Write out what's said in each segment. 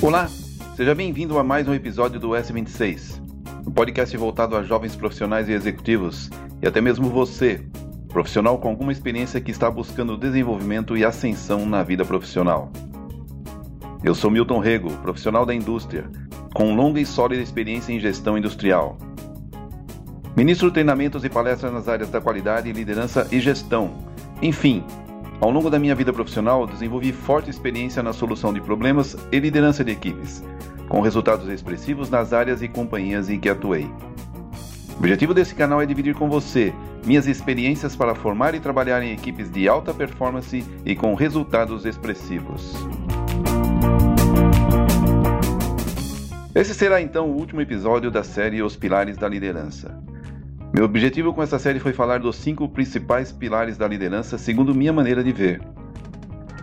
Olá, seja bem-vindo a mais um episódio do S26, um podcast voltado a jovens profissionais e executivos, e até mesmo você, profissional com alguma experiência que está buscando desenvolvimento e ascensão na vida profissional. Eu sou Milton Rego, profissional da indústria, com longa e sólida experiência em gestão industrial. Ministro treinamentos e palestras nas áreas da qualidade, liderança e gestão. Enfim, ao longo da minha vida profissional, desenvolvi forte experiência na solução de problemas e liderança de equipes, com resultados expressivos nas áreas e companhias em que atuei. O objetivo desse canal é dividir com você minhas experiências para formar e trabalhar em equipes de alta performance e com resultados expressivos. Esse será então o último episódio da série Os Pilares da Liderança. Meu objetivo com essa série foi falar dos 5 principais pilares da liderança, segundo minha maneira de ver.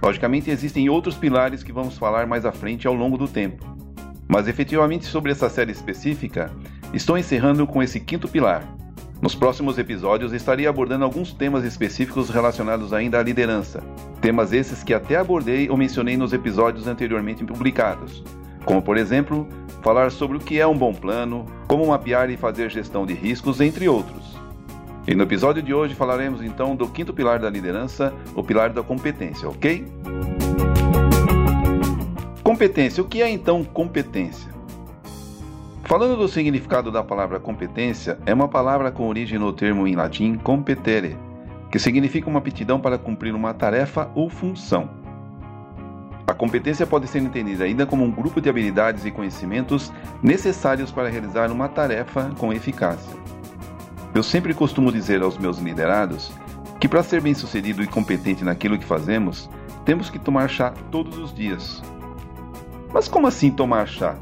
Logicamente, existem outros pilares que vamos falar mais à frente ao longo do tempo. Mas, efetivamente, sobre essa série específica, estou encerrando com esse 5º pilar. Nos próximos episódios, estarei abordando alguns temas específicos relacionados ainda à liderança. Temas esses que até abordei ou mencionei nos episódios anteriormente publicados. Como, por exemplo, falar sobre o que é um bom plano, como mapear e fazer gestão de riscos, entre outros. E no episódio de hoje falaremos então do 5º pilar da liderança, o pilar da competência, ok? Competência. O que é então competência? Falando do significado da palavra competência, é uma palavra com origem no termo em latim competere, que significa uma aptidão para cumprir uma tarefa ou função. A competência pode ser entendida ainda como um grupo de habilidades e conhecimentos necessários para realizar uma tarefa com eficácia. Eu sempre costumo dizer aos meus liderados que para ser bem-sucedido e competente naquilo que fazemos, temos que tomar chá todos os dias. Mas como assim tomar chá?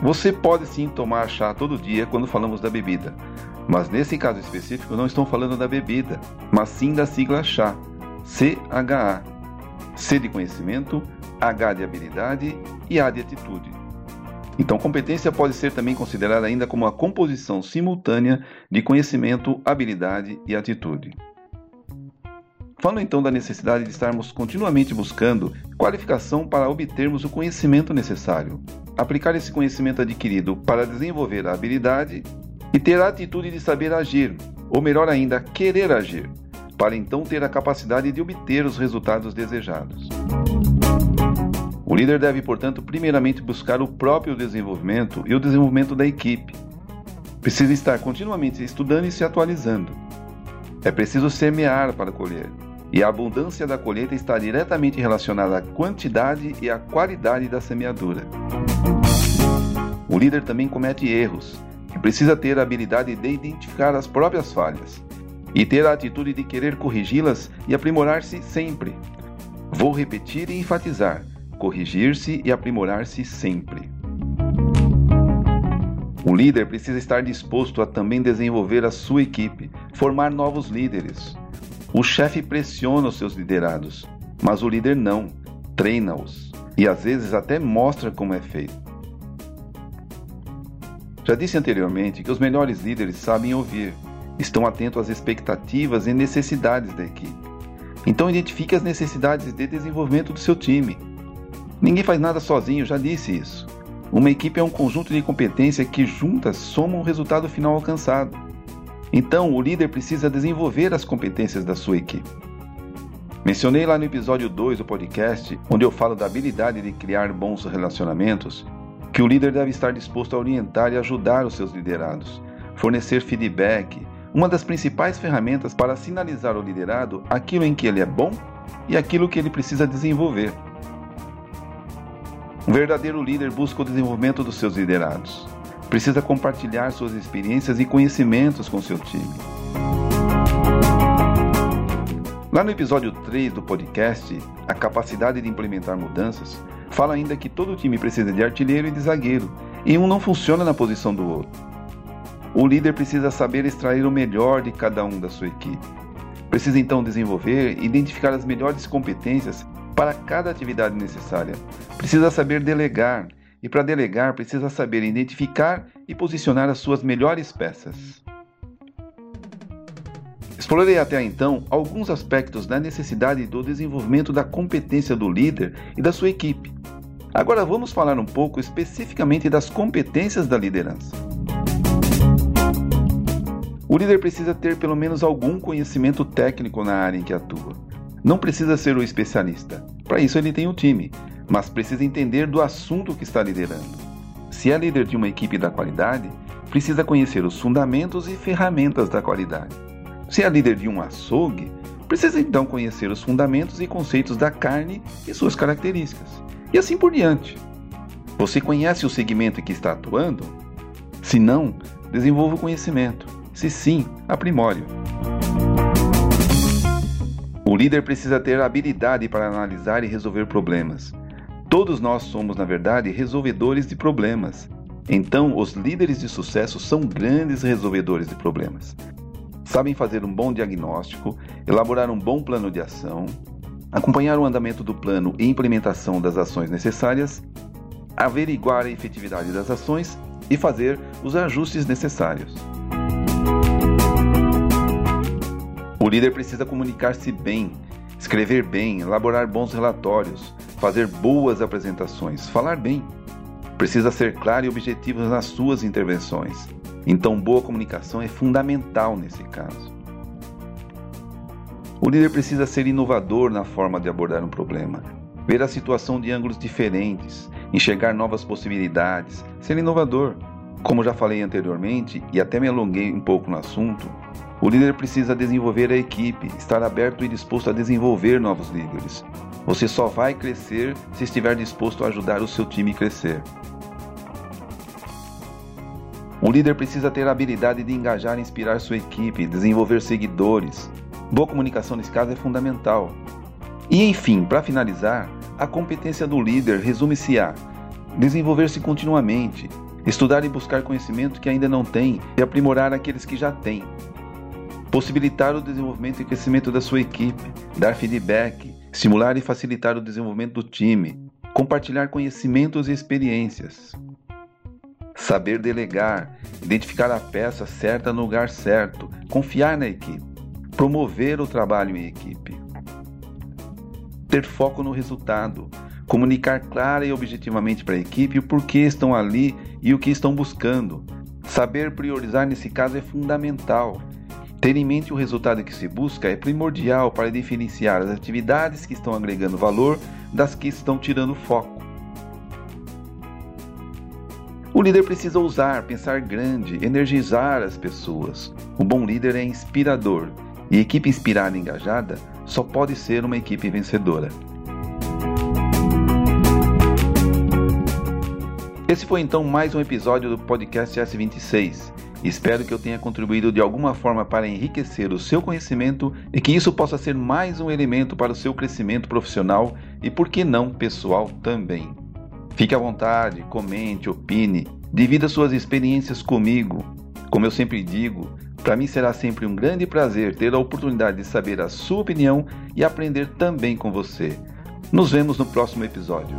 Você pode sim tomar chá todo dia quando falamos da bebida, mas nesse caso específico não estou falando da bebida, mas sim da sigla chá, CHA, C de conhecimento, H de habilidade e A de atitude. Então, competência pode ser também considerada ainda como a composição simultânea de conhecimento, habilidade e atitude. Falo então da necessidade de estarmos continuamente buscando qualificação para obtermos o conhecimento necessário, aplicar esse conhecimento adquirido para desenvolver a habilidade e ter a atitude de saber agir, ou melhor ainda, querer agir, para então ter a capacidade de obter os resultados desejados. O líder deve, portanto, primeiramente buscar o próprio desenvolvimento e o desenvolvimento da equipe. Precisa estar continuamente estudando e se atualizando. É preciso semear para colher, e a abundância da colheita está diretamente relacionada à quantidade e à qualidade da semeadura. O líder também comete erros, e precisa ter a habilidade de identificar as próprias falhas, e ter a atitude de querer corrigi-las e aprimorar-se sempre. Vou repetir e enfatizar. Corrigir-se e aprimorar-se sempre. O líder precisa estar disposto a também desenvolver a sua equipe, formar novos líderes. O chefe pressiona os seus liderados, mas o líder não, treina-os e às vezes até mostra como é feito. Já disse anteriormente que os melhores líderes sabem ouvir, estão atentos às expectativas e necessidades da equipe. Então identifique as necessidades de desenvolvimento do seu time. Ninguém faz nada sozinho, já disse isso. Uma equipe é um conjunto de competências que juntas somam o resultado final alcançado. Então, o líder precisa desenvolver as competências da sua equipe. Mencionei lá no episódio 2 do podcast, onde eu falo da habilidade de criar bons relacionamentos, que o líder deve estar disposto a orientar e ajudar os seus liderados, fornecer feedback, uma das principais ferramentas para sinalizar ao liderado aquilo em que ele é bom e aquilo que ele precisa desenvolver. Um verdadeiro líder busca o desenvolvimento dos seus liderados. Precisa compartilhar suas experiências e conhecimentos com seu time. Lá no episódio 3 do podcast, A Capacidade de Implementar Mudanças, fala ainda que todo time precisa de artilheiro e de zagueiro, e um não funciona na posição do outro. O líder precisa saber extrair o melhor de cada um da sua equipe. Precisa então desenvolver e identificar as melhores competências para cada atividade necessária. Precisa saber delegar, e para delegar precisa saber identificar e posicionar as suas melhores peças. Explorei até então alguns aspectos da necessidade do desenvolvimento da competência do líder e da sua equipe. Agora vamos falar um pouco especificamente das competências da liderança. O líder precisa ter pelo menos algum conhecimento técnico na área em que atua. Não precisa ser um especialista, para isso ele tem um time, mas precisa entender do assunto que está liderando. Se é líder de uma equipe da qualidade, precisa conhecer os fundamentos e ferramentas da qualidade. Se é líder de um açougue, precisa então conhecer os fundamentos e conceitos da carne e suas características, e assim por diante. Você conhece o segmento em que está atuando? Se não, desenvolva o conhecimento. Se sim, aprimore. O líder precisa ter habilidade para analisar e resolver problemas. Todos nós somos, na verdade, resolvedores de problemas. Então, os líderes de sucesso são grandes resolvedores de problemas. Sabem fazer um bom diagnóstico, elaborar um bom plano de ação, acompanhar o andamento do plano e implementação das ações necessárias, averiguar a efetividade das ações e fazer os ajustes necessários. O líder precisa comunicar-se bem, escrever bem, elaborar bons relatórios, fazer boas apresentações, falar bem. Precisa ser claro e objetivo nas suas intervenções. Então, boa comunicação é fundamental nesse caso. O líder precisa ser inovador na forma de abordar um problema, ver a situação de ângulos diferentes, enxergar novas possibilidades, ser inovador. Como já falei anteriormente, e até me alonguei um pouco no assunto, o líder precisa desenvolver a equipe, estar aberto e disposto a desenvolver novos líderes. Você só vai crescer se estiver disposto a ajudar o seu time a crescer. O líder precisa ter a habilidade de engajar e inspirar sua equipe, desenvolver seguidores. Boa comunicação nesse caso é fundamental. E enfim, para finalizar, a competência do líder resume-se a desenvolver-se continuamente, estudar e buscar conhecimento que ainda não tem e aprimorar aqueles que já tem, possibilitar o desenvolvimento e crescimento da sua equipe, dar feedback, estimular e facilitar o desenvolvimento do time, compartilhar conhecimentos e experiências. Saber delegar, identificar a peça certa no lugar certo, confiar na equipe, promover o trabalho em equipe, ter foco no resultado, comunicar clara e objetivamente para a equipe o porquê estão ali e o que estão buscando. Saber priorizar nesse caso é fundamental. Ter em mente o resultado que se busca é primordial para diferenciar as atividades que estão agregando valor das que estão tirando foco. O líder precisa ousar, pensar grande, energizar as pessoas. Um bom líder é inspirador, e equipe inspirada e engajada só pode ser uma equipe vencedora. Esse foi então mais um episódio do podcast S26. Espero que eu tenha contribuído de alguma forma para enriquecer o seu conhecimento e que isso possa ser mais um elemento para o seu crescimento profissional e, por que não, pessoal também. Fique à vontade, comente, opine, divida suas experiências comigo. Como eu sempre digo, para mim será sempre um grande prazer ter a oportunidade de saber a sua opinião e aprender também com você. Nos vemos no próximo episódio.